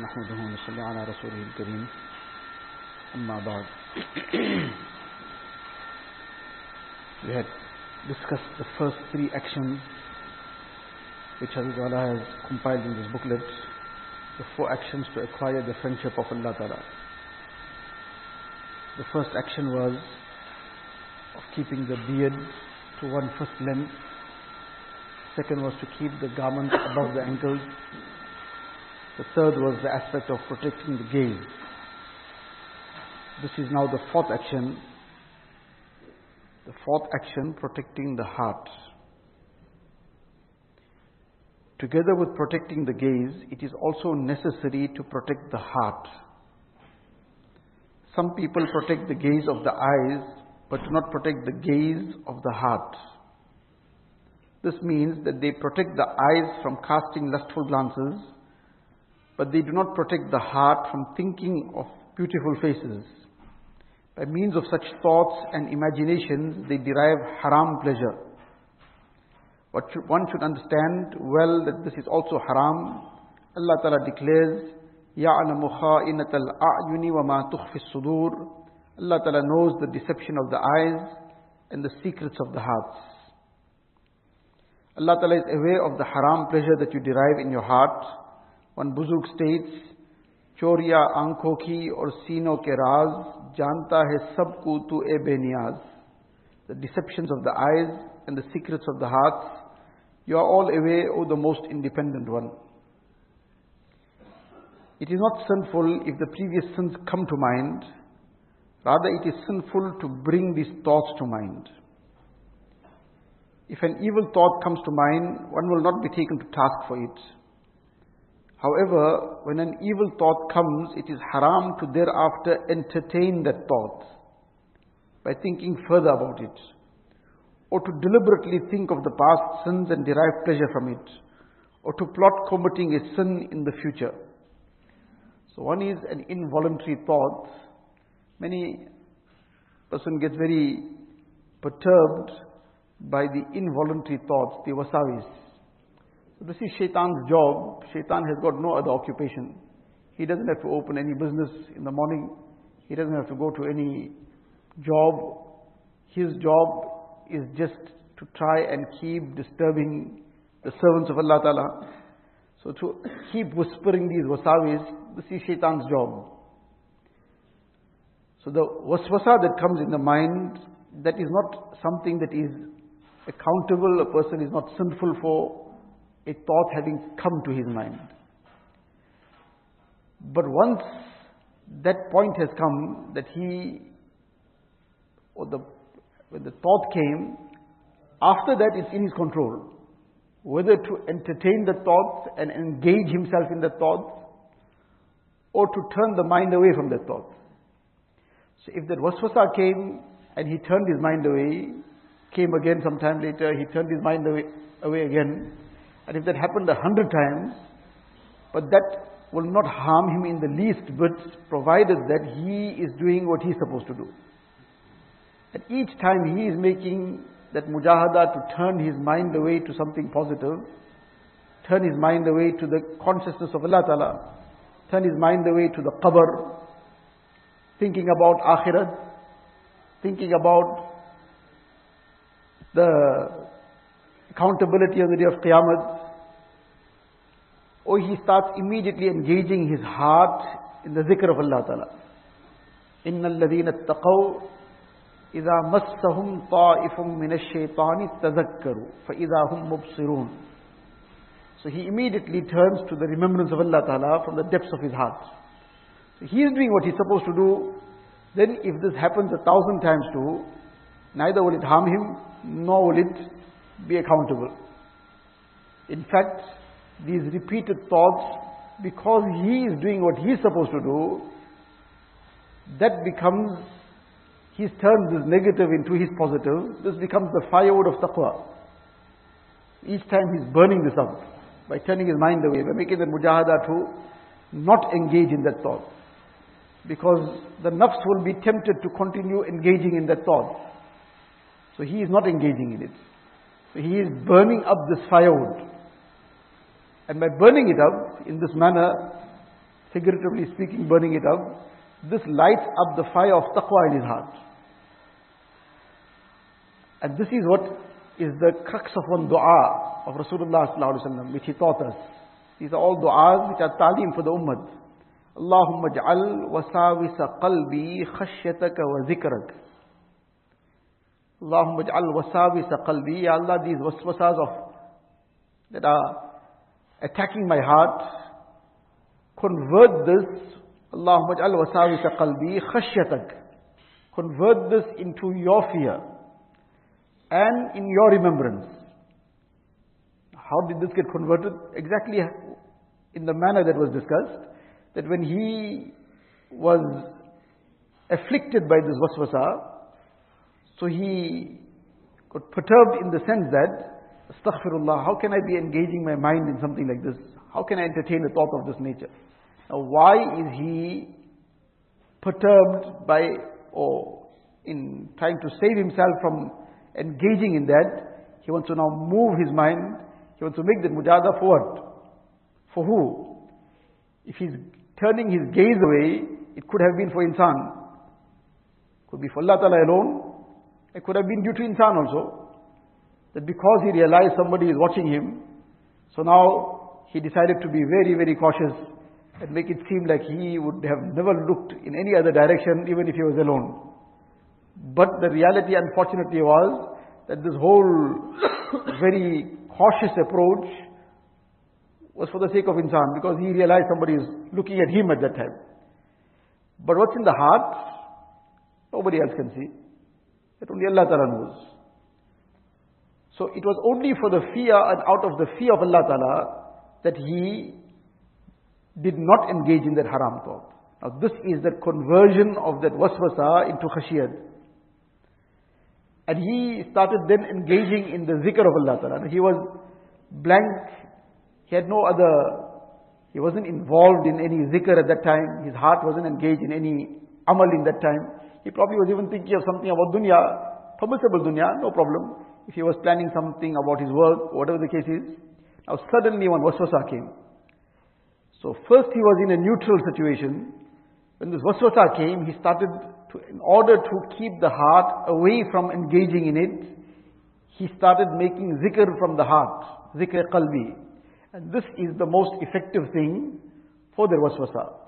نحمده ونصلي على رسوله الكريم أما بعد. We had discussed the first three actions which Hazrat Ta'ala has compiled in this booklet, the four actions to acquire the friendship of Allah Ta'ala. The first action was of keeping the beard to one first length. Second was to keep the garments above the ankles. The third was the aspect of protecting the gaze. This is now the fourth action. The fourth action, protecting the heart. Together with protecting the gaze, it is also necessary to protect the heart. Some people protect the gaze of the eyes, but do not protect the gaze of the heart. This means that they protect the eyes from casting lustful glances, but they do not protect the heart from thinking of beautiful faces. By means of such thoughts and imaginations, they derive haram pleasure. But one should understand well that this is also haram. Allah Ta'ala declares, يَعْلَمُ خَائِنَةَ الْأَعْيُنِ وَمَا تُخْفِي الصُّدُورِ. Allah Ta'ala knows the deception of the eyes and the secrets of the hearts. Allah Ta'ala is aware of the haram pleasure that you derive in your heart. One Buzhuk states, Choriya aankho ki aur sino ke raaz, janta hai sab ko tu e beniyaz. The deceptions of the eyes and the secrets of the hearts, you are all aware, O the most independent one. It is not sinful if the previous sins come to mind. Rather, it is sinful to bring these thoughts to mind. If an evil thought comes to mind, one will not be taken to task for it. However, when an evil thought comes, it is haram to thereafter entertain that thought by thinking further about it, or to deliberately think of the past sins and derive pleasure from it, or to plot committing a sin in the future. So one is an involuntary thought. Many person gets very perturbed by the involuntary thoughts, the wasawis. This is Shaitan's job. Shaitan has got no other occupation. He doesn't have to open any business in the morning. He doesn't have to go to any job. His job is just to try and keep disturbing the servants of Allah Ta'ala. So to keep whispering these wasawis, this is Shaitan's job. So the waswasa that comes in the mind, that is not something that is accountable. A person is not sinful for a thought having come to his mind. But once that point has come, that when the thought came, after that it's in his control, whether to entertain the thoughts and engage himself in the thoughts, or to turn the mind away from that thought. So if that waswasa came and he turned his mind away, came again sometime later, he turned his mind away again, and if that happened 100 times, but that will not harm him in the least bit, provided that he is doing what he is supposed to do. At each time he is making that mujahada to turn his mind away to something positive, turn his mind away to the consciousness of Allah Ta'ala, turn his mind away to the qabr, thinking about akhirat, thinking about the accountability on the day of Qiyamah. Or he starts immediately engaging his heart in the zikr of Allah Ta'ala. إِنَّ الَّذِينَ اتَّقَوْا إِذَا مَسَّهُمْ طَائِفٌ مِنَ الشَّيْطَانِ تَذَكَّرُوا فَإِذَا هُمْ مُبْصِرُونَ. So he immediately turns to the remembrance of Allah Ta'ala from the depths of his heart. So he is doing what he is supposed to do. Then if this happens 1,000 times too, neither will it harm him, nor will it be accountable. In fact, these repeated thoughts, because he is doing what he is supposed to do, that becomes, he turns this negative into his positive. This becomes the firewood of taqwa. Each time he's burning this up by turning his mind away, by making the mujahada to not engage in that thought, because the nafs will be tempted to continue engaging in that thought. So he is not engaging in it. So he is burning up this firewood. And by burning it up in this manner, figuratively speaking, burning it up. This lights up the fire of taqwa in his heart. And this is what is the crux of one dua of Rasulullah sallallahu alaihi wasallam, which he taught us. These are all du'as which are ta'lim for the ummah. Allahumma ja'al wasawisa qalbi khashyataka wa zikrak. Allahumma ja'al wasawisa qalbi. Ya Allah, these waswasas that are attacking my heart, convert this. Allahumma ja'al wasawisa qalbi khashyatak. Convert this into your fear and in your remembrance. How did this get converted? Exactly in the manner that was discussed, that when he was afflicted by this waswasa, so he got perturbed in the sense that, astaghfirullah, how can I be engaging my mind in something like this? How can I entertain a thought of this nature? Now why is he perturbed by, or in trying to save himself from engaging in that, he wants to now move his mind, he wants to make that mujahada for what? For who? If he's turning his gaze away, it could have been for insan. Could be for Allah Ta'ala alone. It could have been due to insan also. That because he realized somebody is watching him, so now he decided to be very, very cautious and make it seem like he would have never looked in any other direction, even if he was alone. But the reality, unfortunately, was that this whole very cautious approach was for the sake of insan, because he realized somebody is looking at him at that time. But what's in the heart, nobody else can see. That only Allah Ta'ala knows. So it was only for the fear and out of the fear of Allah Ta'ala that he did not engage in that haram thought. Now this is the conversion of that waswasa into khashiyat. And he started then engaging in the zikr of Allah Ta'ala. He was blank, he had no other, he wasn't involved in any zikr at that time, his heart wasn't engaged in any amal in that time. He probably was even thinking of something about dunya, permissible dunya, no problem. If he was planning something about his work, whatever the case is. Now suddenly one waswasa came. So first he was in a neutral situation. When this waswasa came, he started to, in order to keep the heart away from engaging in it, he started making zikr from the heart, zikr qalbi. And this is the most effective thing for the waswasa.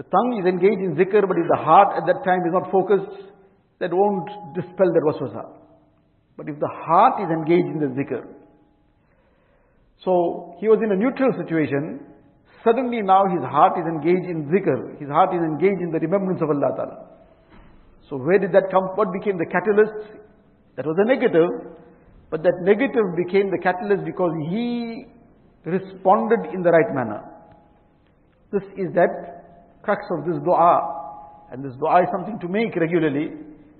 The tongue is engaged in zikr, but if the heart at that time is not focused, that won't dispel that waswasa. But if the heart is engaged in the zikr. So he was in a neutral situation. Suddenly now his heart is engaged in zikr. His heart is engaged in the remembrance of Allah Ta'ala. So where did that come? What became the catalyst? That was a negative. But that negative became the catalyst because he responded in the right manner. This is that crux of this dua, and this dua is something to make regularly.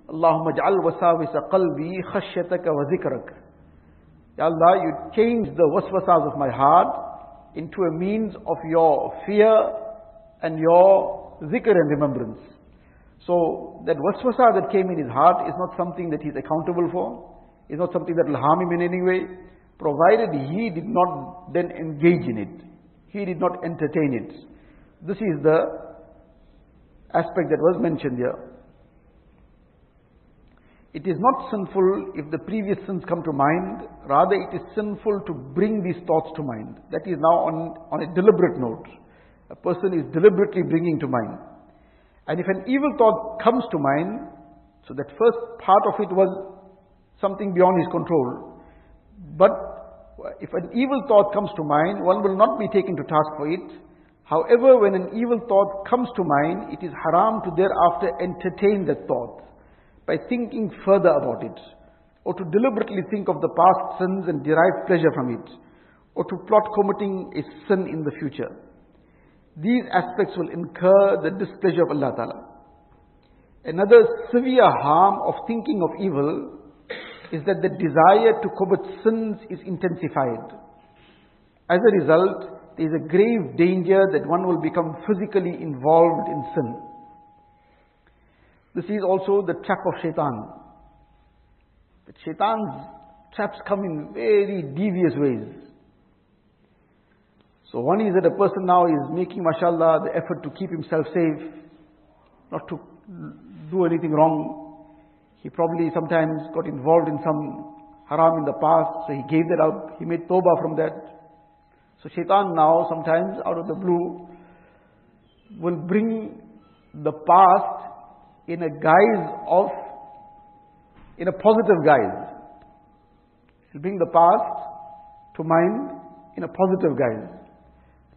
Allahumma ja'al wasawisa qalbi khashyataka wa zikrak. Ya Allah, you change the waswasas of my heart into a means of your fear and your zikr and remembrance. So that waswasa that came in his heart is not something that he's accountable for, is not something that will harm him in any way, provided he did not then engage in it, he did not entertain it. This is the aspect that was mentioned here. It is not sinful if the previous sins come to mind, rather it is sinful to bring these thoughts to mind. That is now on a deliberate note. A person is deliberately bringing to mind. And if an evil thought comes to mind, so that first part of it was something beyond his control. But if an evil thought comes to mind, one will not be taken to task for it. However, when an evil thought comes to mind, it is haram to thereafter entertain that thought by thinking further about it, or to deliberately think of the past sins and derive pleasure from it, or to plot committing a sin in the future. These aspects will incur the displeasure of Allah Ta'ala. Another severe harm of thinking of evil is that the desire to commit sins is intensified. As a result, there is a grave danger that one will become physically involved in sin. This is also the trap of Shaitan. But Shaitan's traps come in very devious ways. So one is that a person now is making, mashallah, the effort to keep himself safe, not to do anything wrong. He probably sometimes got involved in some haram in the past, so he gave that up, he made tawbah from that. So Shaitan now sometimes out of the blue will bring the past in a guise of, in a positive guise. He'll bring the past to mind in a positive guise.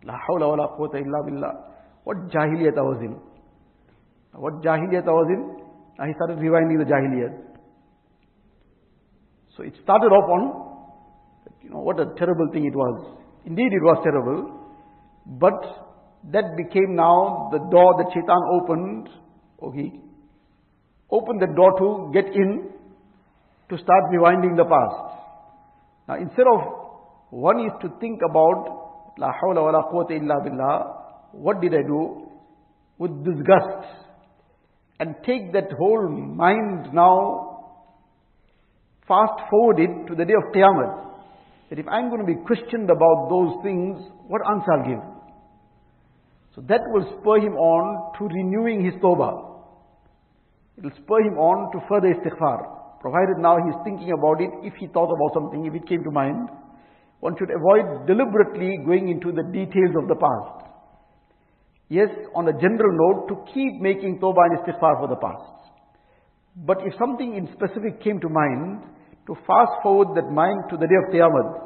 La hawla wa la quwwata illa billah. What jahiliyat I was in? Now he started rewinding the jahiliyat. So it started off on, you know, what a terrible thing it was. Indeed it was terrible, but that became now the door that Shaitan opened, or he opened the door to get in, to start rewinding the past. Now instead of one is to think about, La hawla wa la quwwata illa billah, what did I do, with disgust, and take that whole mind now, fast forward it to the day of Qiyamah, that if I'm going to be questioned about those things, what answer I'll give? So that will spur him on to renewing his tawbah. It will spur him on to further istighfar, provided now he's thinking about it. If he thought about something, if it came to mind, one should avoid deliberately going into the details of the past. Yes, on a general note, to keep making tawbah and istighfar for the past. But if something in specific came to mind, to fast forward that mind to the day of Qiyamah,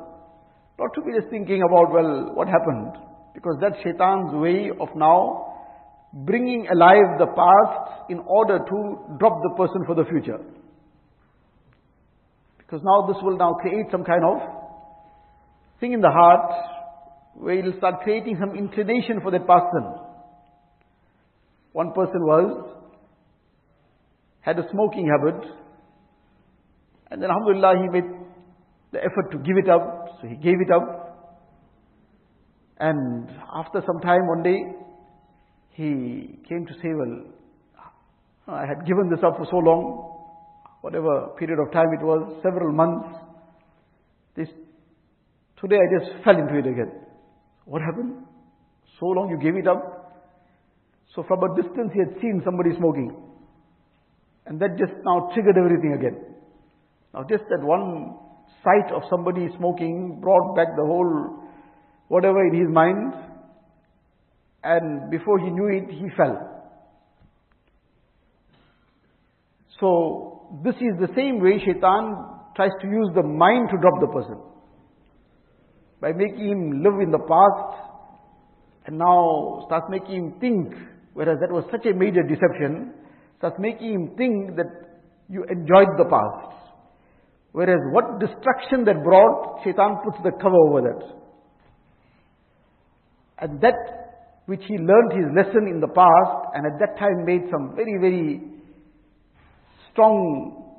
not to be just thinking about, well, what happened? Because that's Shaitan's way of now bringing alive the past in order to drop the person for the future. Because now this will now create some kind of thing in the heart where it will start creating some inclination for that person. One person had a smoking habit, and then alhamdulillah he made the effort to give it up, so he gave it up. And after some time, one day, he came to say, well, I had given this up for so long, whatever period of time it was, several months. Today I just fell into it again. What happened? So long you gave it up? So from a distance he had seen somebody smoking. And that just now triggered everything again. Now just that one sight of somebody smoking brought back the whole whatever in his mind, and before he knew it, he fell. So this is the same way Shaitan tries to use the mind to drop the person, by making him live in the past, and now starts making him think, whereas that was such a major deception, starts making him think that you enjoyed the past. Whereas what destruction that brought, Shaitan puts the cover over that. And that which he learned his lesson in the past, and at that time made some very, very strong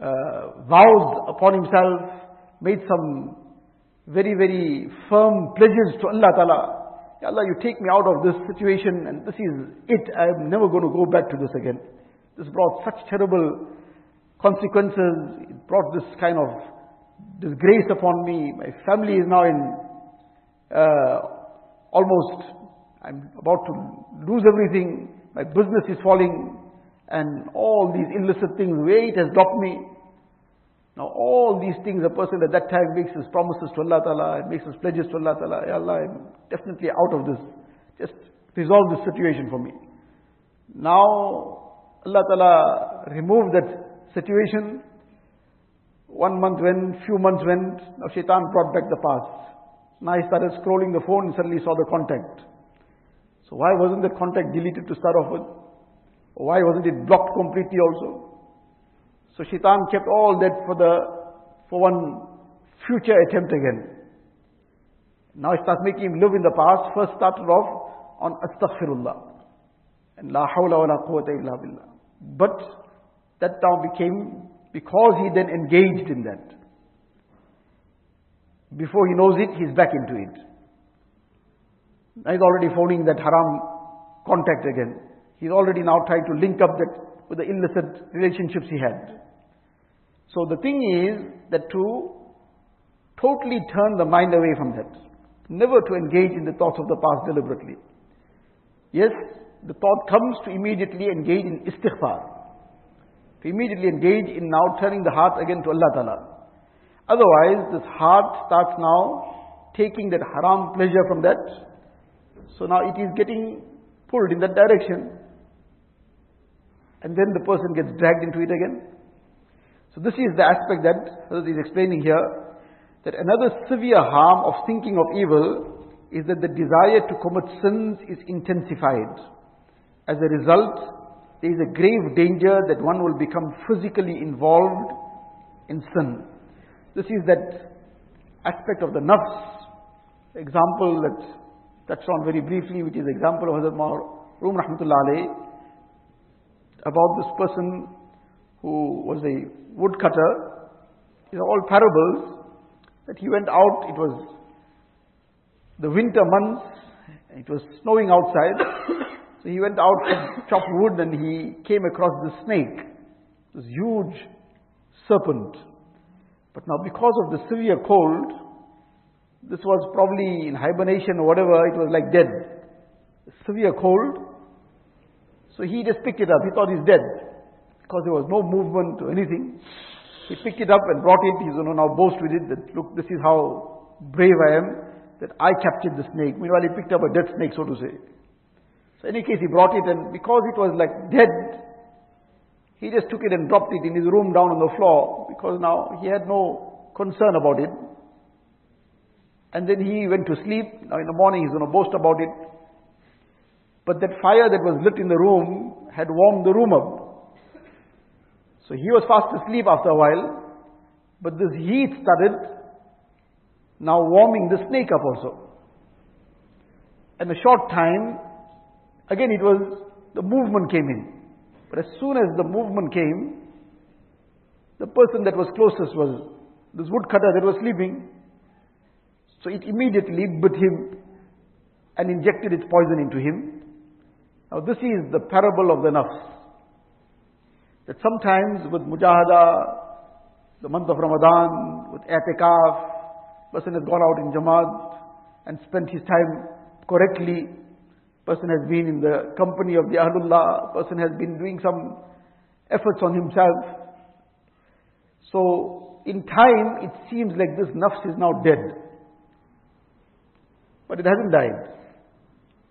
vows upon himself, made some very, very firm pledges to Allah Ta'ala. Ya Allah, you take me out of this situation, and this is it. I'm never going to go back to this again. This brought such terrible consequences. It brought this kind of disgrace upon me. My family is now in I'm about to lose everything, my business is falling, and all these illicit things, where it has dropped me. Now all these things, a person at that time makes his promises to Allah Ta'ala, and makes his pledges to Allah Ta'ala, Ya Allah, I'm definitely out of this, just resolve this situation for me. Now Allah Ta'ala removed that situation, 1 month went, few months went, now Shaitan brought back the past. Now he started scrolling the phone and suddenly saw the contact. So why wasn't the contact deleted to start off with? Why wasn't it blocked completely also? So Shaitan kept all that for one future attempt again. Now it starts making him live in the past. First started off on astaghfirullah and la hawla wa la quwwata illa billah. But that now became, because he then engaged in that, before he knows it, he's back into it. Now he's already phoning that haram contact again. He's already now trying to link up that with the illicit relationships he had. So the thing is that to totally turn the mind away from that. never to engage in the thoughts of the past deliberately. Yes, the thought comes to immediately engage in istighfar, to immediately engage in now turning the heart again to Allah Ta'ala. Otherwise, this heart starts now taking that haram pleasure from that. So now it is getting pulled in that direction. And then the person gets dragged into it again. So this is the aspect that Hazrat is explaining here, that another severe harm of thinking of evil is that the desire to commit sins is intensified. As a result, there is a grave danger that one will become physically involved in sin. This is that aspect of the nafs, the example that touched on very briefly, which is the example of Hazrat Ma'ar Rum Rahmatullah Alayhi, about this person who was a woodcutter. These are all parables. That he went out, it was the winter months, it was snowing outside, so he went out to chop wood and he came across this snake, this huge serpent. But now because of the severe cold, this was probably in hibernation or whatever, it was like dead. Severe cold, so he just picked it up, he thought he's dead, because there was no movement or anything. He picked it up and brought it. He's going to now boast with it that, look, this is how brave I am, that I captured the snake. Meanwhile, he picked up a dead snake, so to say. So in any case, he brought it, and because it was like dead, he just took it and dropped it in his room down on the floor, because now he had no concern about it. And then he went to sleep. Now in the morning, he's going to boast about it. But that fire that was lit in the room had warmed the room up. So he was fast asleep after a while, but this heat started now warming the snake up also. In a short time, again it was, the movement came in. But as soon as the movement came, the person that was closest was this woodcutter that was sleeping. So it immediately bit him and injected its poison into him. Now this is the parable of the nafs. That sometimes with mujahada, the month of Ramadan, with i'tikaf, person has gone out in jamaat and spent his time correctly, person has been in the company of the Ahlullah, person has been doing some efforts on himself. So in time it seems like this nafs is now dead. But it hasn't died.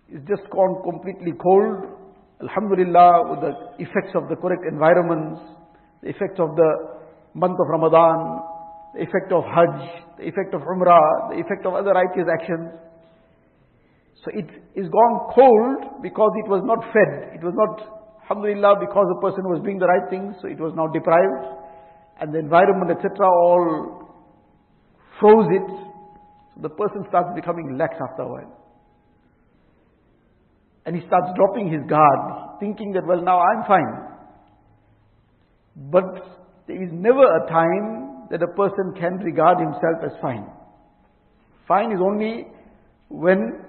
It's just gone completely cold. Alhamdulillah, with the effects of the correct environments, the effect of the month of Ramadan, the effect of Hajj, the effect of Umrah, the effect of other righteous actions. So it is gone cold because it was not fed. It was not, alhamdulillah, because the person was doing the right things, so it was now deprived. And the environment, etc., all froze it. So the person starts becoming lax after a while. And he starts dropping his guard, thinking that, well, now I'm fine. But there is never a time that a person can regard himself as fine. Fine is only when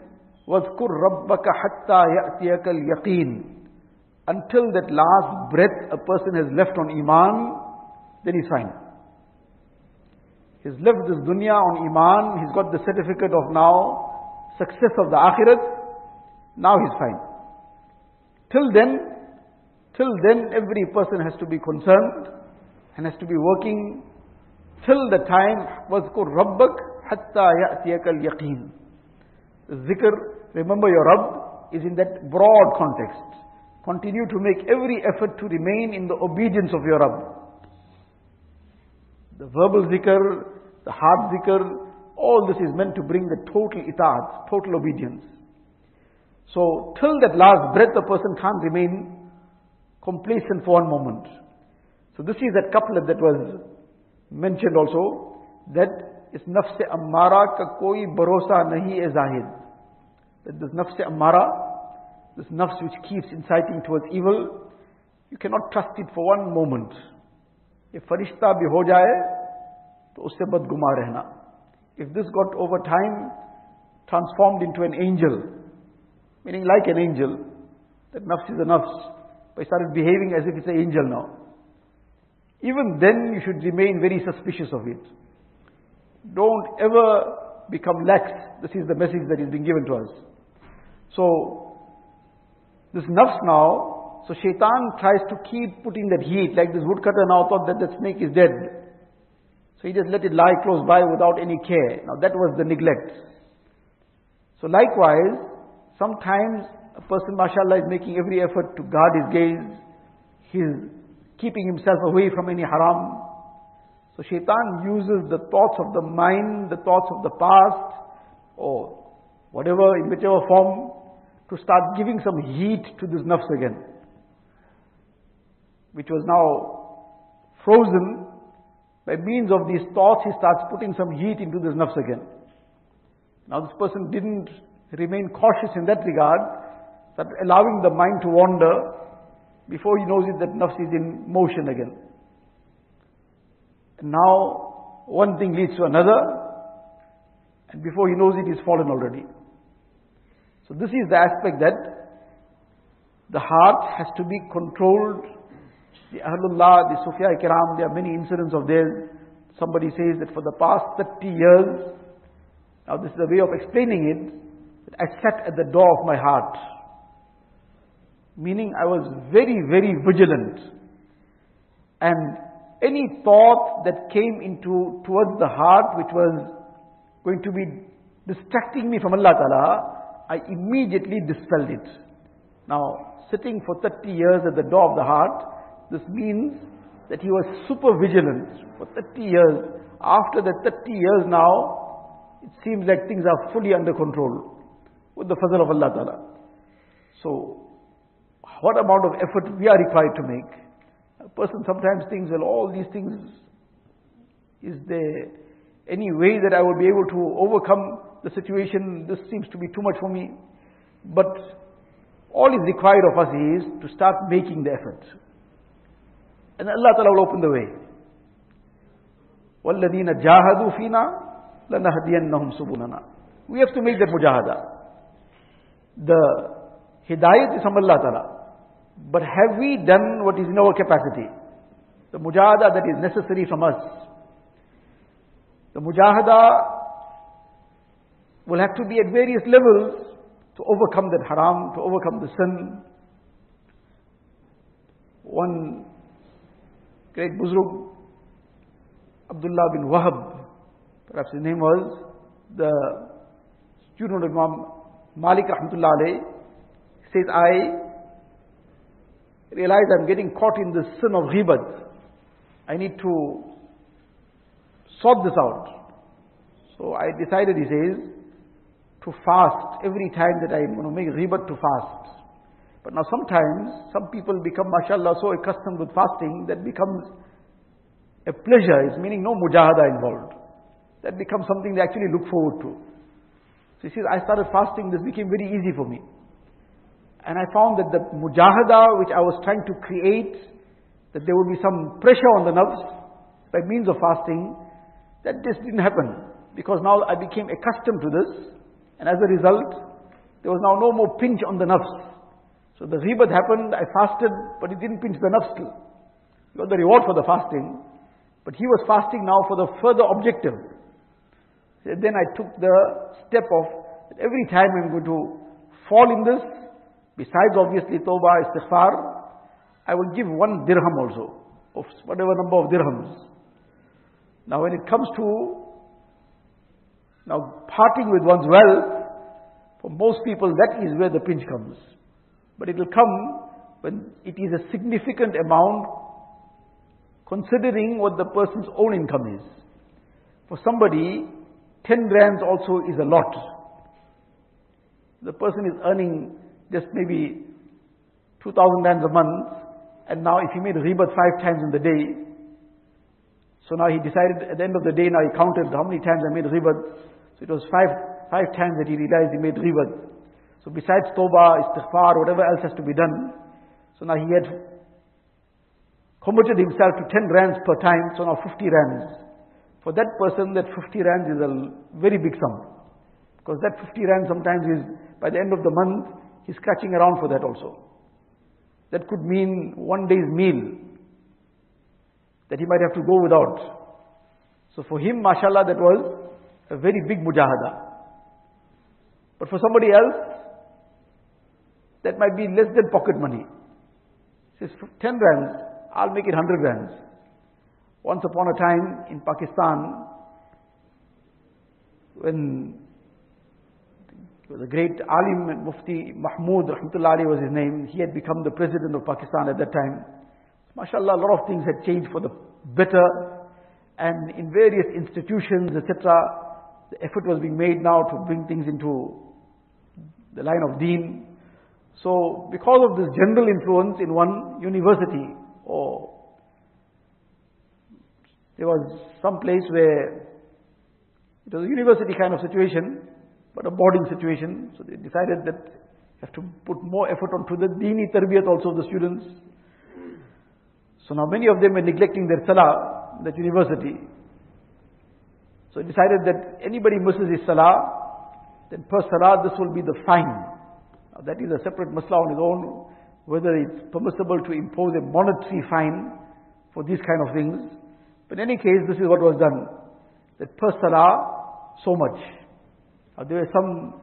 وَذْكُرْ رَبَّكَ حَتَّى يَأْتِيَكَ الْيَقِينَ. Until that last breath a person has left on iman, then he's fine. He's left this dunya on iman, he's got the certificate of now success of the akhirat. Now he's fine. Till then every person has to be concerned and has to be working till the time وَذْكُرْ رَبَّكْ حَتَّى يَأْتِيَكَ الْيَقِينَ. Zikr, remember your Rabb, is in that broad context. Continue to make every effort to remain in the obedience of your Rabb. The verbal zikr, the heart zikr, all this is meant to bring the total itaat, total obedience. So, till that last breath, a person can't remain complacent for one moment. So, this is that couplet that was mentioned also, that is nafse ammara ka koi barosa nahi e zahid. That this nafse ammara, this nafs which keeps inciting towards evil, you cannot trust it for one moment. If farishta bhi ho jaye, to usse badguma rehna. If this got over time transformed into an angel, meaning like an angel, that nafs is a nafs, but he started behaving as if it's an angel now. Even then you should remain very suspicious of it. Don't ever become lax. This is the message that is being given to us. So, this nafs now, so Shaitan tries to keep putting that heat, like this woodcutter now thought that the snake is dead. So he just let it lie close by without any care. Now that was the neglect. So likewise, sometimes a person, mashallah, is making every effort to guard his gaze. He's keeping himself away from any haram. So Shaitan uses the thoughts of the mind, the thoughts of the past, or whatever, in whichever form, to start giving some heat to this nafs again, which was now frozen. By means of these thoughts, he starts putting some heat into this nafs again. Now this person didn't remain cautious in that regard, that allowing the mind to wander, before he knows it, that nafs is in motion again. And now, one thing leads to another, and before he knows it, he's fallen already. So this is the aspect that the heart has to be controlled. The Ahlullah, the Sufya Kiram, there are many incidents of theirs. Somebody says that for the past 30 years, now this is a way of explaining it, that I sat at the door of my heart. Meaning I was very, very vigilant. And any thought that came into towards the heart, which was going to be distracting me from Allah Ta'ala, I immediately dispelled it. Now, sitting for 30 years at the door of the heart, this means that he was super vigilant for 30 years. After the 30 years now, it seems like things are fully under control with the fazl of Allah Ta'ala. So, what amount of effort we are required to make? A person sometimes thinks, well, all these things, is there any way that I will be able to overcome the situation? This seems to be too much for me. But all is required of us is to start making the effort. And Allah Ta'ala will open the way. وَالَّذِينَ جَاهَدُوا فِينَا لَنَهْدِيَنَّهُمْ سُبُلَنَا. We have to make that mujahada. The hidayat is from Allah Ta'ala. But have we done what is in our capacity? The mujahada that is necessary from us. The mujahada will have to be at various levels to overcome that haram, to overcome the sin. One great Buzhuk, Abdullah bin Wahab, perhaps his name was, the student of Imam Malik rahmatullah alayhi, says, I realize I'm getting caught in the sin of ghibat. I need to sort this out. So I decided, he says, to fast every time that I'm going to make ghibat, to fast. But now sometimes, some people become, mashallah, so accustomed with fasting, that becomes a pleasure. It's meaning no mujahada involved. That becomes something they actually look forward to. So he says, I started fasting, this became very easy for me. And I found that the mujahada which I was trying to create, that there would be some pressure on the nafs by means of fasting, that just didn't happen. Because now I became accustomed to this, and as a result, there was now no more pinch on the nafs. So the ghibat happened, I fasted, but it didn't pinch the nafs still. He got the reward for the fasting, but he was fasting now for the further objective. And then I took the step of, every time I'm going to fall in this, besides obviously tawbah, istighfar, I will give 1 dirham also, of whatever number of dirhams. Now when it comes to, now parting with one's wealth, for most people that is where the pinch comes. But it will come when it is a significant amount, considering what the person's own income is. For somebody, 10 rands also is a lot. The person is earning just maybe 2,000 rands a month, and now if he made ribat 5 times in the day, so now he decided at the end of the day, now he counted how many times I made ribat. So it was five times that he realized he made ribat. So besides tawbah, istighfar, whatever else has to be done. So now he had committed himself to 10 rands per time, so now 50 rands. For that person, that 50 rands is a very big sum. Because that 50 rands sometimes is, by the end of the month, he's scratching around for that also. That could mean one day's meal that he might have to go without. So for him, mashallah, that was a very big mujahada. But for somebody else, that might be less than pocket money. Says 10 rands, I'll make it 100 rands. Once upon a time in Pakistan, when the great alim and mufti Mahmood rahmatullah alayhi was his name, he had become the president of Pakistan at that time. MashaAllah, a lot of things had changed for the better, and in various institutions, etc., the effort was being made now to bring things into the line of deen. So because of this general influence in one university, or there was some place where it was a university kind of situation, but a boarding situation, so they decided that you have to put more effort onto the deeni tarbiyat also of the students. So now many of them were neglecting their salah in that university. So they decided that anybody misses his salah, then per salah this will be the fine. Now that is a separate masla on its own, whether it's permissible to impose a monetary fine for these kind of things. But in any case, this is what was done, that per salah, so much. Now, there were some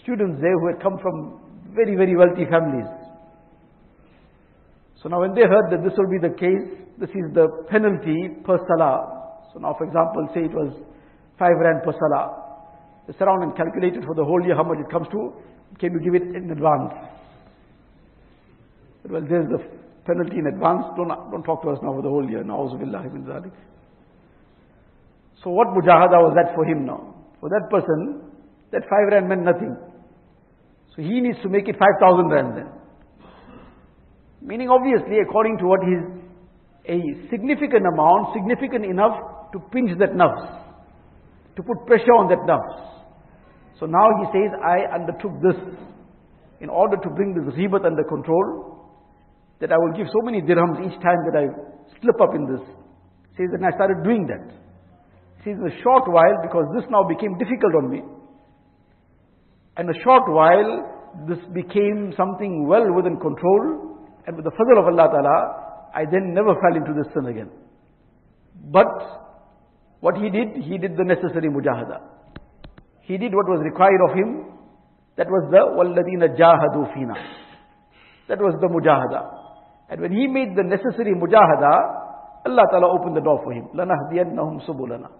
students there who had come from very, very wealthy families. So now when they heard that this will be the case, this is the penalty per salah. So now, for example, say it was 5 rand per salah. They sat down and calculated for the whole year how much it comes to. Can you give it in advance? But, well, there's the penalty in advance. Don't talk to us now for the whole year. Na'uzu billahi min zalik. So what mujahada was that for him now? For that person, that 5 rand meant nothing. So he needs to make it 5,000 rand then. Meaning, obviously, according to what is a significant amount, significant enough to pinch that nafs, to put pressure on that nafs. So now he says, I undertook this in order to bring this ribat under control, that I will give so many dirhams each time that I slip up in this. He says, and I started doing that. Says in a short while, because this now became difficult on me, and a short while this became something well within control, and with the fadl of Allah Ta'ala, I then never fell into this sin again. But what he did the necessary mujahada. He did what was required of him. That was the وَالَّذِينَ جَاهَدُوا فِينَا. That was the mujahada. And when he made the necessary mujahada, Allah Ta'ala opened the door for him. لَنَهْدِيَنَّهُمْ سُبُلَنَا.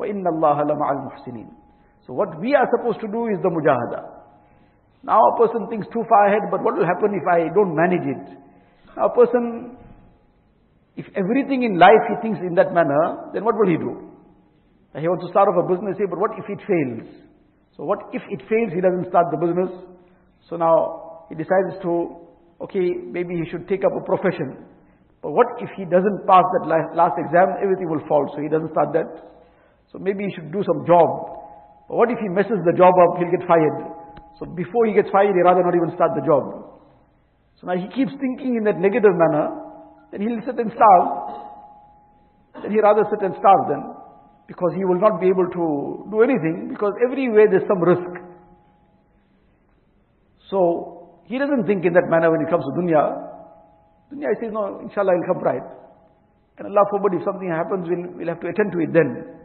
وَإِنَّ اللَّهَ لَمَعَ الْمُحْسِنِينَ. So what we are supposed to do is the mujahada. Now a person thinks too far ahead, but what will happen if I don't manage it? Now a person, if everything in life he thinks in that manner, then what will he do? Now he wants to start off a business here, but what if it fails? So what if it fails, he doesn't start the business. So now he decides to, okay, maybe he should take up a profession. But what if he doesn't pass that last exam, everything will fall, so he doesn't start that. So maybe he should do some job. But what if he messes the job up, he'll get fired. So before he gets fired, he'd rather not even start the job. So now he keeps thinking in that negative manner, then he'll sit and starve. Then he'd rather sit and starve then, because he will not be able to do anything, because everywhere there's some risk. So he doesn't think in that manner when it comes to dunya. Dunya, he says, no, inshallah, he'll come right. And Allah forbid, if something happens, we'll have to attend to it then.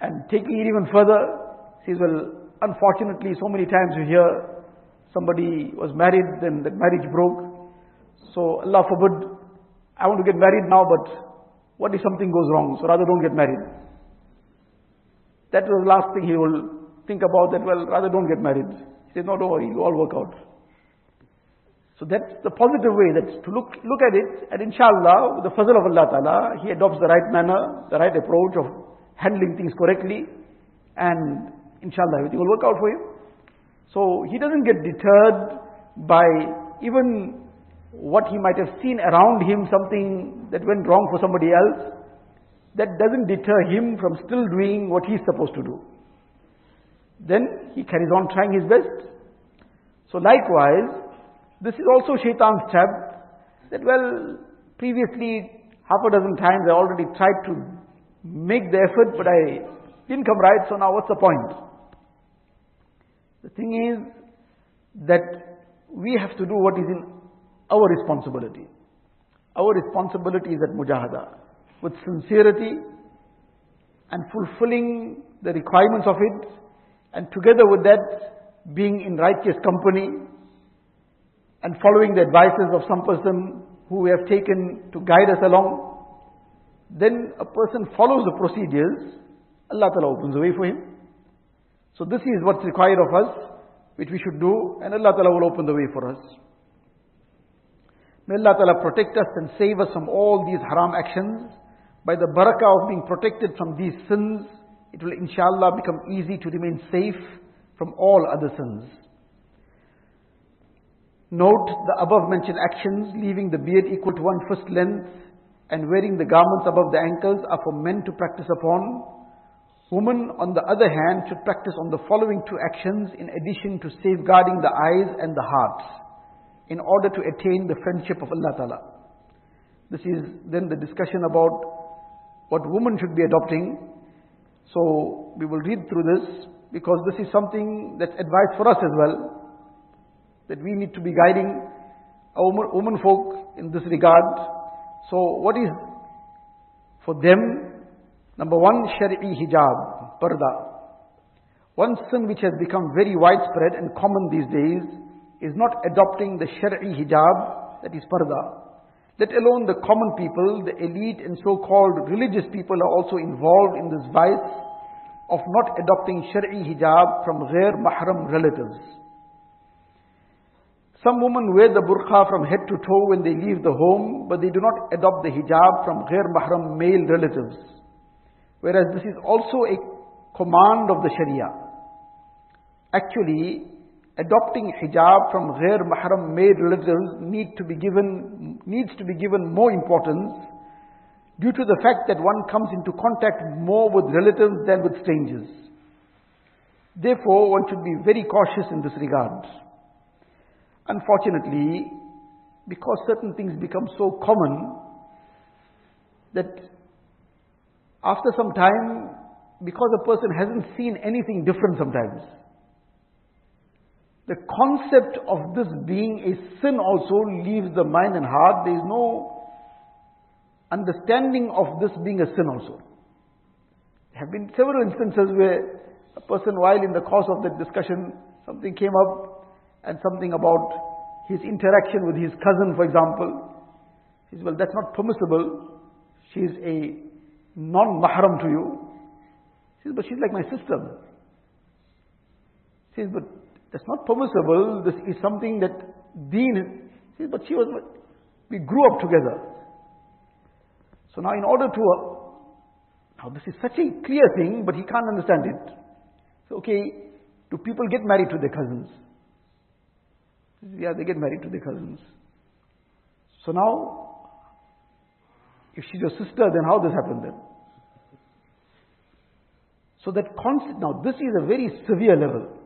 And taking it even further, he says, well, unfortunately, so many times you hear somebody was married, then that marriage broke. So Allah forbid, I want to get married now, but what if something goes wrong? So rather don't get married. That was the last thing he will think about, that, well, rather don't get married. He says, no, don't worry, it will all work out. So that's the positive way, that's to look at it, and inshallah, with the fazl of Allah Ta'ala, he adopts the right manner, the right approach of handling things correctly, and inshallah, everything will work out for him. So he doesn't get deterred by even what he might have seen around him, something that went wrong for somebody else. That doesn't deter him from still doing what he's supposed to do. Then he carries on trying his best. So likewise, this is also Shaitan's trap, that, well, previously half a dozen times I already tried to make the effort, but I didn't come right, so now what's the point? The thing is that we have to do what is in our responsibility. Our responsibility is at mujahada, with sincerity, and fulfilling the requirements of it, and together with that, being in righteous company and following the advices of some person who we have taken to guide us along, then a person follows the procedures, Allah Ta'ala opens the way for him. So this is what's required of us, which we should do, and Allah Ta'ala will open the way for us. May Allah Ta'ala protect us and save us from all these haram actions. By the barakah of being protected from these sins, it will inshallah become easy to remain safe from all other sins. Note the above mentioned actions, leaving the beard equal to 1 fist length and wearing the garments above the ankles, are for men to practice upon. Women, on the other hand, should practice on the following 2 actions in addition to safeguarding the eyes and the hearts in order to attain the friendship of Allah Ta'ala. This is then the discussion about what women should be adopting. So we will read through this because this is something that's advice for us as well, that we need to be guiding our women folk in this regard. So what is for them? Number 1, Shari'i hijab, parda. One sin which has become very widespread and common these days is not adopting the Shari'i hijab, that is parda. Let alone the common people, the elite and so-called religious people are also involved in this vice of not adopting Shari'i hijab from ghair mahram relatives. Some women wear the burqa from head to toe when they leave the home, but they do not adopt the hijab from ghair mahram male relatives. Whereas this is also a command of the Sharia. Actually, adopting hijab from ghair mahram male relatives needs to be given more importance due to the fact that one comes into contact more with relatives than with strangers. Therefore, one should be very cautious in this regard. Unfortunately, because certain things become so common that after some time, because a person hasn't seen anything different sometimes, the concept of this being a sin also leaves the mind and heart. There is no understanding of this being a sin also. There have been several instances where a person, while in the course of that discussion, something came up and something about his interaction with his cousin, for example. He says, well, that's not permissible. She's a non-mahram to you. He says, but she's like my sister. He says, but that's not permissible. This is something that deen. He says, but we grew up together. So now now this is such a clear thing, but he can't understand it. So okay, do people get married to their cousins? He says, yeah, they get married to their cousins. So now, if she's your sister, then how this happened then? So that concept, now this is a very severe level.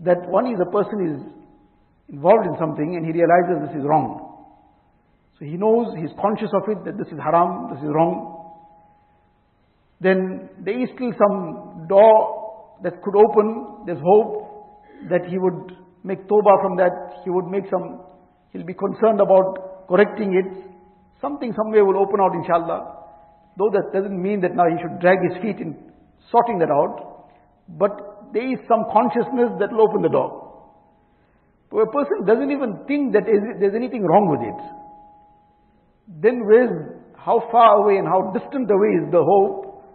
That one is a person is involved in something and he realizes this is wrong. So he knows, he's conscious of it, that this is haram, this is wrong. Then there is still some door that could open, there's hope that he would make tawbah from that, he'll be concerned about correcting it. Something somewhere will open out inshallah. Though that doesn't mean that now he should drag his feet in sorting that out. But there is some consciousness that will open the door. But a person doesn't even think that there's anything wrong with it. Then how far away and how distant away is the hope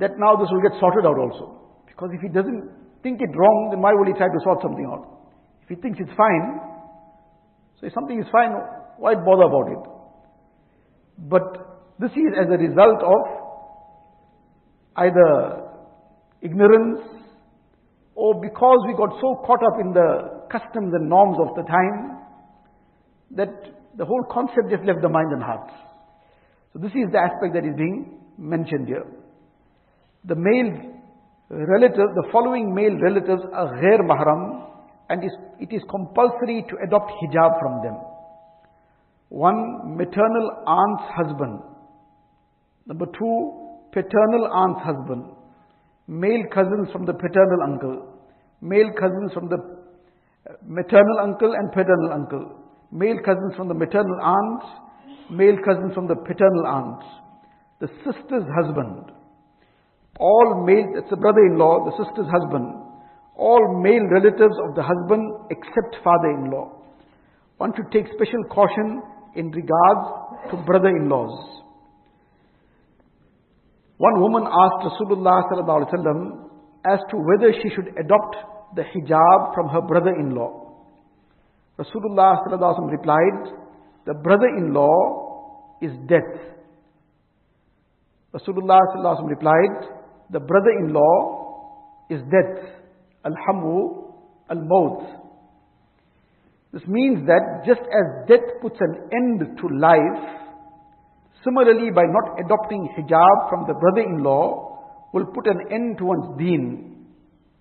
that now this will get sorted out also. Because if he doesn't think it wrong, then why will he try to sort something out? If he thinks it's fine, so if something is fine, why bother about it? But this is as a result of either ignorance or because we got so caught up in the customs and norms of the time that the whole concept just left the mind and heart. So this is the aspect that is being mentioned here. The following male relatives are ghair mahram, and it is compulsory to adopt hijab from them. 1, maternal aunt's husband. Number 2, paternal aunt's husband. Male cousins from the paternal uncle. Male cousins from the maternal uncle and paternal uncle. Male cousins from the maternal aunt. Male cousins from the paternal aunt. The sister's husband. all male, that's the brother-in-law, the sister's husband, all male relatives of the husband except father-in-law. One should take special caution in regards to brother-in-laws. One woman asked Rasulullah sallallahu alaihi wasallam as to whether she should adopt the hijab from her brother-in-law. Rasulullah sallallahu alaihi wasallam replied, the brother-in-law is death. Rasulullah sallallahu alaihi wasallam replied, the brother-in-law is death. Al-hamu al-maut. This means that just as death puts an end to life, similarly by not adopting hijab from the brother-in-law will put an end to one's deen.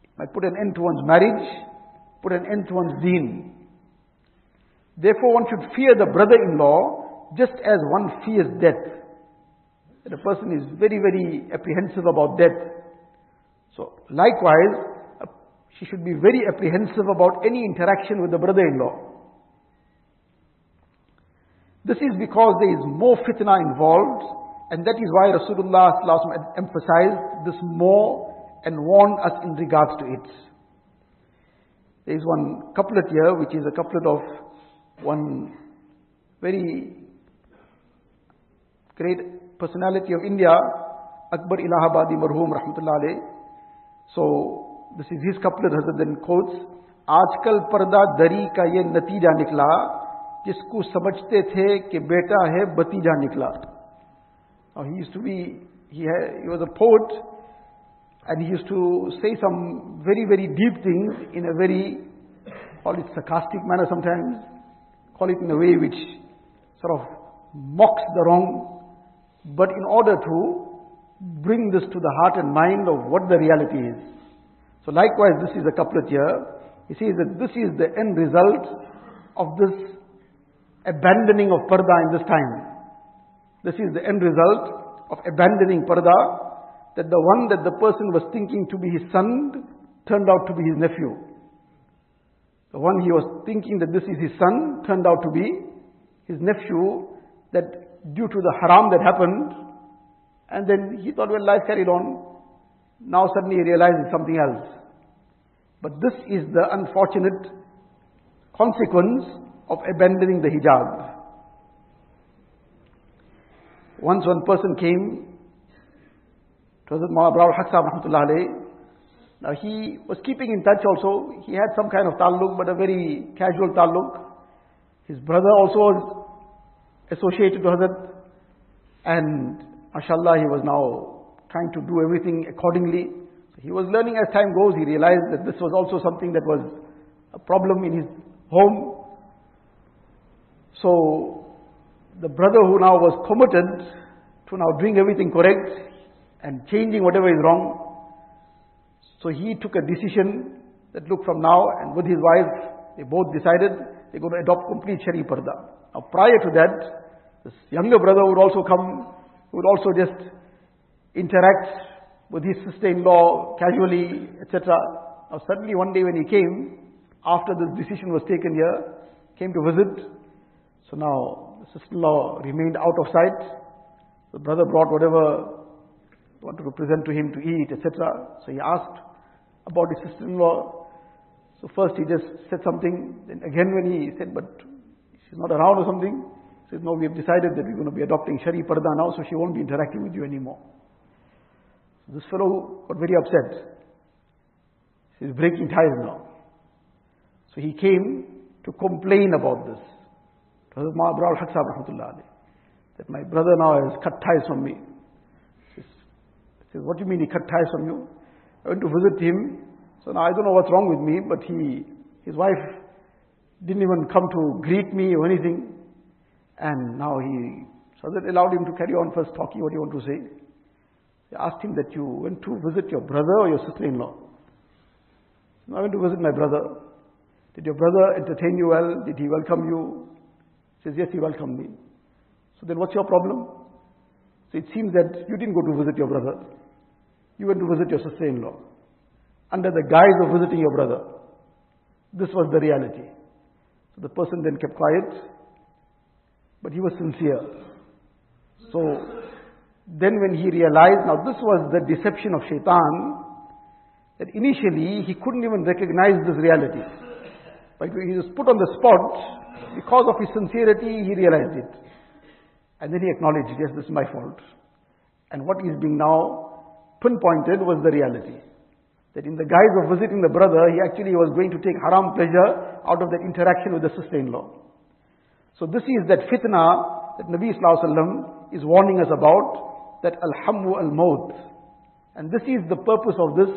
It might put an end to one's marriage, put an end to one's deen. Therefore one should fear the brother-in-law just as one fears death. The person is very, very apprehensive about death. So likewise, she should be very apprehensive about any interaction with the brother-in-law. This is because there is more fitna involved, and that is why Rasulullah emphasized this more and warned us in regards to it. There is one couplet here, which is a couplet of one very great personality of India, Akbar Ilahabadi marhum rahmatullah alayh. So this is his couplet, Hazrat then quotes, आजकल पर्दा दरी का ये नतीजा निकला जिसको समझते थे कि बेटा है भतीजा निकला. Now he used to be, he was a poet, and he used to say some very, very deep things in a very, call it sarcastic manner sometimes, call it in a way which sort of mocks the wrong, but in order to bring this to the heart and mind of what the reality is. So likewise, this is a couplet here. He says that this is the end result of this abandoning of parda in this time. This is the end result of abandoning parda, that the one that the person was thinking to be his son turned out to be his nephew. The one he was thinking that this is his son turned out to be his nephew, that due to the haram that happened, and then he thought, well, life carried on. Now suddenly he realizes something else. But this is the unfortunate consequence of abandoning the hijab. Once one person came to Hazrat Ma'ar Rum. Now he was keeping in touch also. He had some kind of taluk, but a very casual taluk. His brother also was associated to Hazrat, and mashallah, he was now trying to do everything accordingly. He was learning as time goes. He realized that this was also something that was a problem in his home. So the brother who now was committed to now doing everything correct and changing whatever is wrong, so he took a decision that look, from now, and with his wife, they both decided they're going to adopt complete shari parda. Now prior to that, this younger brother would also come, would also just interact with his sister-in-law casually, etc. Now suddenly one day when he came, after this decision was taken here, came to visit. So now the sister-in-law remained out of sight. The brother brought whatever he wanted to present to him to eat, etc. So he asked about his sister-in-law. So first he just said something, then again when he said, but she's not around or something, he said, no, we have decided that we're going to be adopting Shari Parda now, so she won't be interacting with you anymore. This fellow got very upset. He's breaking ties now. So he came to complain about this. That my brother now has cut ties from me. He says, what do you mean he cut ties from you? I went to visit him. So now I don't know what's wrong with me, but his wife didn't even come to greet me or anything. And now so that allowed him to carry on first talking. What do you want to say? They asked him that you went to visit your brother or your sister-in-law. So I went to visit my brother. Did your brother entertain you well? Did he welcome you? He says, yes, he welcomed me. So then what's your problem? So it seems that you didn't go to visit your brother. You went to visit your sister-in-law under the guise of visiting your brother. This was the reality. So the person then kept quiet, but he was sincere. So Then when he realized, now this was the deception of Shaitan, that initially he couldn't even recognize this reality. But he was put on the spot, because of his sincerity he realized it. And then he acknowledged, yes, this is my fault. And what is being now pinpointed was the reality. That in the guise of visiting the brother, he actually was going to take haram pleasure out of that interaction with the sister-in-law. So this is that fitna that Nabi Sallallahu Alaihi Wasallam is warning us about, that al-hamu al-maut. And this is the purpose of this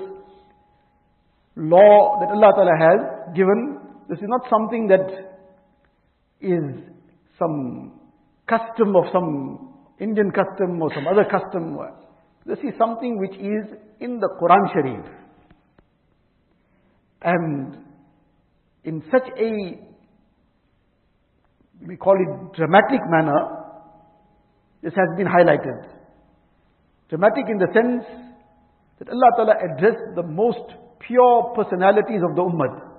law that Allah Ta'ala has given. This is not something that is some custom of some Indian custom or some other custom. This is something which is in the Quran Sharif. And in such a, we call it dramatic manner, this has been highlighted. Dramatic in the sense that Allah Ta'ala addressed the most pure personalities of the ummah.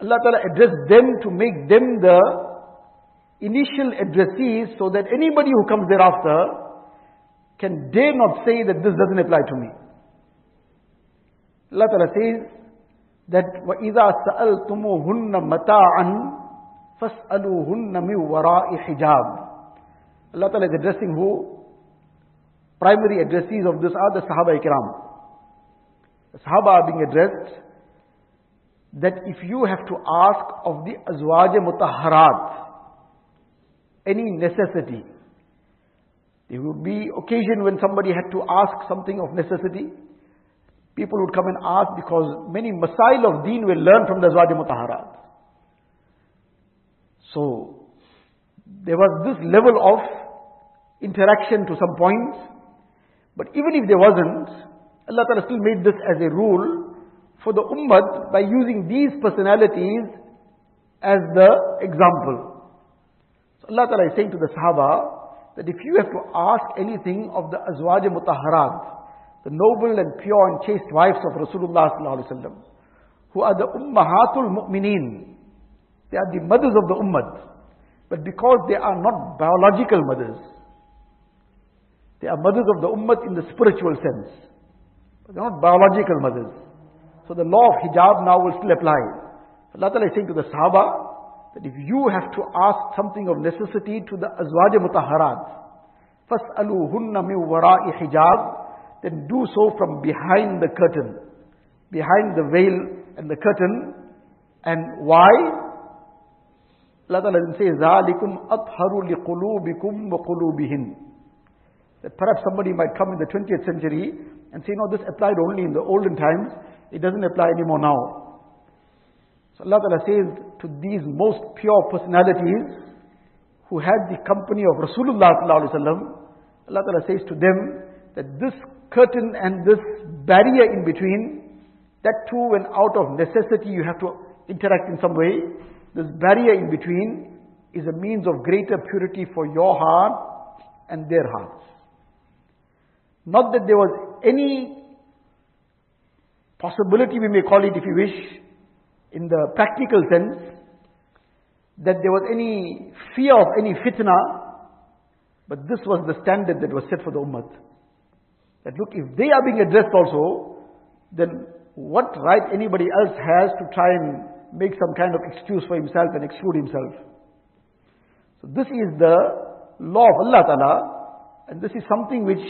Allah Ta'ala addressed them to make them the initial addressees, so that anybody who comes thereafter can dare not say that this doesn't apply to me. Allah Ta'ala says that وَإِذَا سَأَلْتُمُهُنَّ مَتَاعًا فَاسْأَلُوهُنَّ مِنْ وَرَاءِ حِجَابٍ. Allah Ta'ala is addressing who? Primary addressees of this are the Sahaba Ikram. The Sahaba are being addressed that if you have to ask of the Azwaj Mutahharat any necessity, there would be occasion when somebody had to ask something of necessity, people would come and ask, because many masail of deen will learn from the Azwaj Mutahharat. So there was this level of interaction to some point. But even if there wasn't, Allah Ta'ala still made this as a rule for the ummah by using these personalities as the example. So Allah Ta'ala is saying to the Sahaba that if you have to ask anything of the Azwaj Mutahharat, the noble and pure and chaste wives of Rasulullah Sallallahu Alaihi Wasallam, who are the Ummahatul Mu'mineen, they are the mothers of the ummah, but because they are not biological mothers, they are mothers of the ummah in the spiritual sense. But they are not biological mothers. So the law of hijab now will still apply. Allah Ta'ala is saying to the Sahaba that if you have to ask something of necessity to the Azwaj Mutahharat, فَاسْأَلُوهُنَّ مِنْ وَرَاءِ hijab, then do so from behind the curtain. Behind the veil and the curtain. And why? Allah Ta'ala then says, ذَلِكُمْ أَطْهَرُ لِقُلُوبِكُمْ وَقُلُوبِهِنْ. That perhaps somebody might come in the 20th century and say, no, this applied only in the olden times, it doesn't apply anymore now. So Allah Ta'ala says to these most pure personalities who had the company of Rasulullah Sallallahu Alaihi Wasallam, Allah Ta'ala says to them that this curtain and this barrier in between, that too when out of necessity you have to interact in some way, this barrier in between is a means of greater purity for your heart and their hearts. Not that there was any possibility, we may call it if you wish, in the practical sense, that there was any fear of any fitna, but this was the standard that was set for the ummah. That look, if they are being addressed also, then what right anybody else has to try and make some kind of excuse for himself and exclude himself. So this is the law of Allah Ta'ala, and this is something which,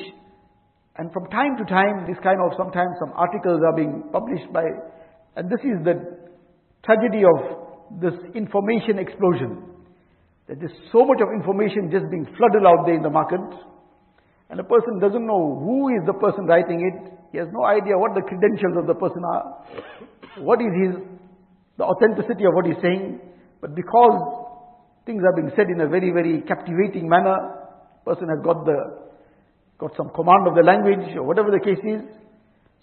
and from time to time, this kind of, sometimes some articles are being published by, and this is the tragedy of this information explosion. That there's so much of information just being flooded out there in the market, and a person doesn't know who is the person writing it, he has no idea what the credentials of the person are, what is the authenticity of what he's saying, but because things are being said in a very, very captivating manner, person has got some command of the language, or whatever the case is,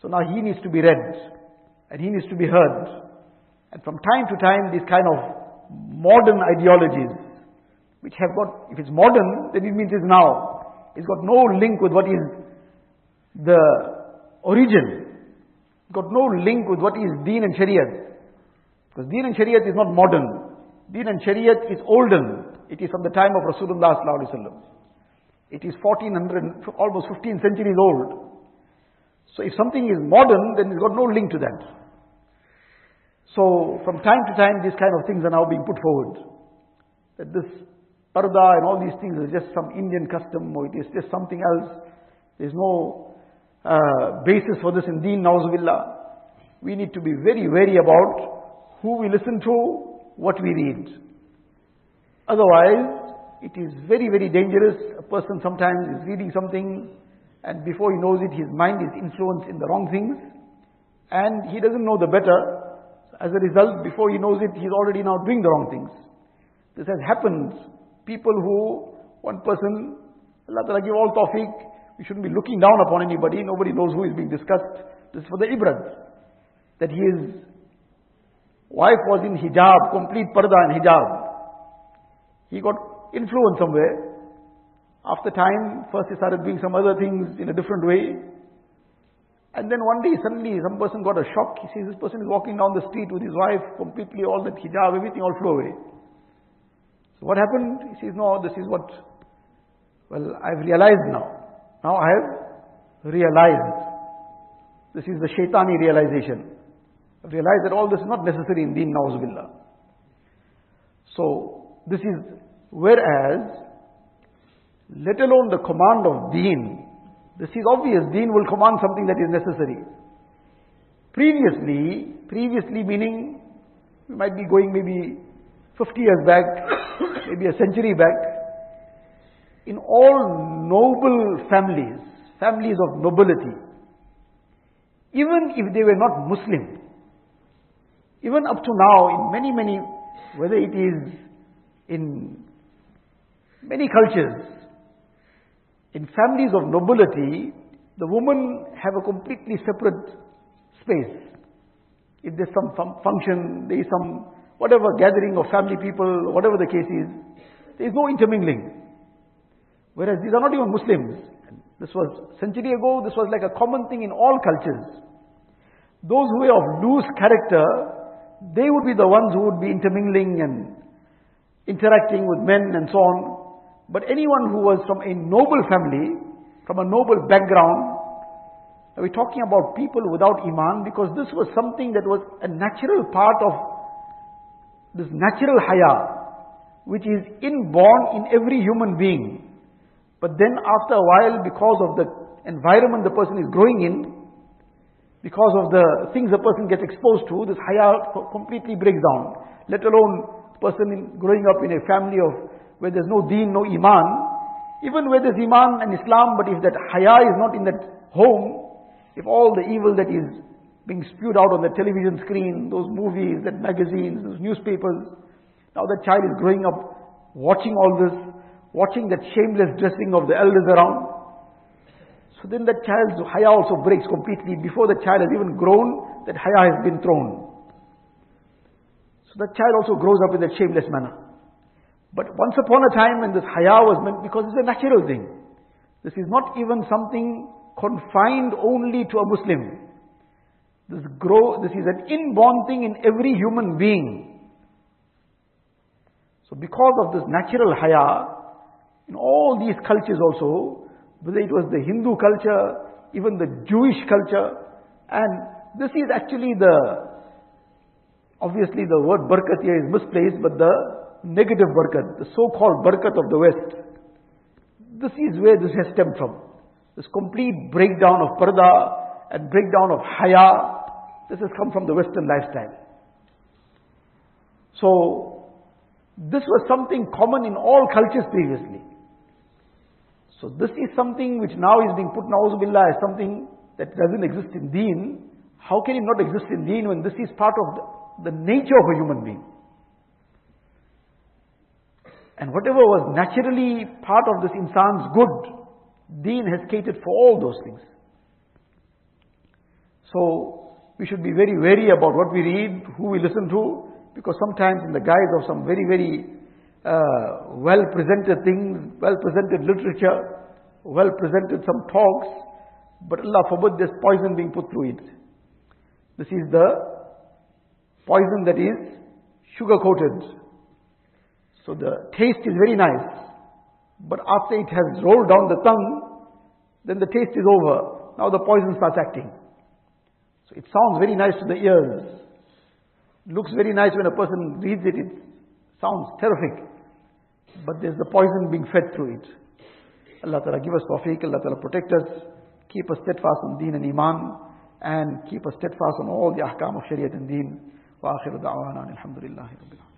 so now he needs to be read, and he needs to be heard. And from time to time, these kind of modern ideologies, which have got, if it's modern, then it means it's now. It's got no link with what is the origin. It's got no link with what is Deen and Shariat. Because Deen and Shariat is not modern. Deen and Shariat is olden. It is from the time of Rasulullah Sallallahu Alaihi Wasallam. It is 1400, almost 15 centuries old. So if something is modern, then it's got no link to that. So from time to time, these kind of things are now being put forward. That this parda and all these things is just some Indian custom, or it is just something else. There's no basis for this in deen, na'uzubillah. We need to be very wary about who we listen to, what we read. Otherwise, it is very, very dangerous. A person sometimes is reading something, and before he knows it, his mind is influenced in the wrong things, and he doesn't know the better. As a result, before he knows it, he's already now doing the wrong things. This has happened. People who, one person, Allah Ta'ala give all tawfiq, we shouldn't be looking down upon anybody, nobody knows who is being discussed. This is for the ibrat. That his wife was in hijab, complete parda and hijab. He got influenced somewhere. After time, first he started doing some other things in a different way. And then one day suddenly some person got a shock. He sees this person is walking down the street with his wife, completely all that hijab, everything all flew away. So what happened? He says, no, this is what, well, I've realized now. Now I have realized. This is the shaitani realization. I've realized that all this is not necessary in deen, na'uzubillah. So this is, whereas, let alone the command of deen, this is obvious, deen will command something that is necessary. Previously meaning, we might be going maybe 50 years back, maybe a century back, in all noble families, families of nobility, even if they were not Muslim, even up to now, in many, whether it is in many cultures, in families of nobility, the women have a completely separate space. If there's some function, there is some whatever gathering of family people, whatever the case is, there is no intermingling. Whereas these are not even Muslims. This was a century ago, this was like a common thing in all cultures. Those who were of loose character, they would be the ones who would be intermingling and interacting with men and so on. But anyone who was from a noble family, from a noble background, we're talking about people without iman, because this was something that was a natural part of this natural haya, which is inborn in every human being. But then after a while, because of the environment the person is growing in, because of the things the person gets exposed to, this haya completely breaks down. Let alone person growing up in a family of where there's no deen, no iman, even where there's iman and Islam, but if that haya is not in that home, if all the evil that is being spewed out on the television screen, those movies, that magazines, those newspapers, now that child is growing up watching all this, watching that shameless dressing of the elders around. So then that child's haya also breaks completely. Before the child has even grown, that haya has been thrown. So that child also grows up in that shameless manner. But once upon a time when this haya was meant, because it's a natural thing. This is not even something confined only to a Muslim. This is an inborn thing in every human being. So because of this natural haya, in all these cultures also, whether it was the Hindu culture, even the Jewish culture, and this is actually obviously the word barakat here is misplaced, but the negative barakat, the so-called barakat of the West. This is where this has stemmed from. This complete breakdown of parda and breakdown of haya, this has come from the Western lifestyle. So, this was something common in all cultures previously. So this is something which now is being put, na'uzubillah, as something that doesn't exist in deen. How can it not exist in deen when this is part of the nature of a human being? And whatever was naturally part of this insan's good, deen has catered for all those things. So we should be very wary about what we read, who we listen to, because sometimes in the guise of some very, very well presented things, well presented literature, well presented some talks, but Allah forbid there's poison being put through it. This is the poison that is sugar coated. So the taste is very nice. But after it has rolled down the tongue, then the taste is over. Now the poison starts acting. So it sounds very nice to the ears. It looks very nice when a person reads it. It sounds terrific. But there's the poison being fed through it. Allah Ta'ala give us tawfiq. Allah Ta'ala protect us. Keep us steadfast on deen and iman. And keep us steadfast on all the ahkam of shariat and deen. Wa akhiru da'wana alhamdulillahi rabbil alamin.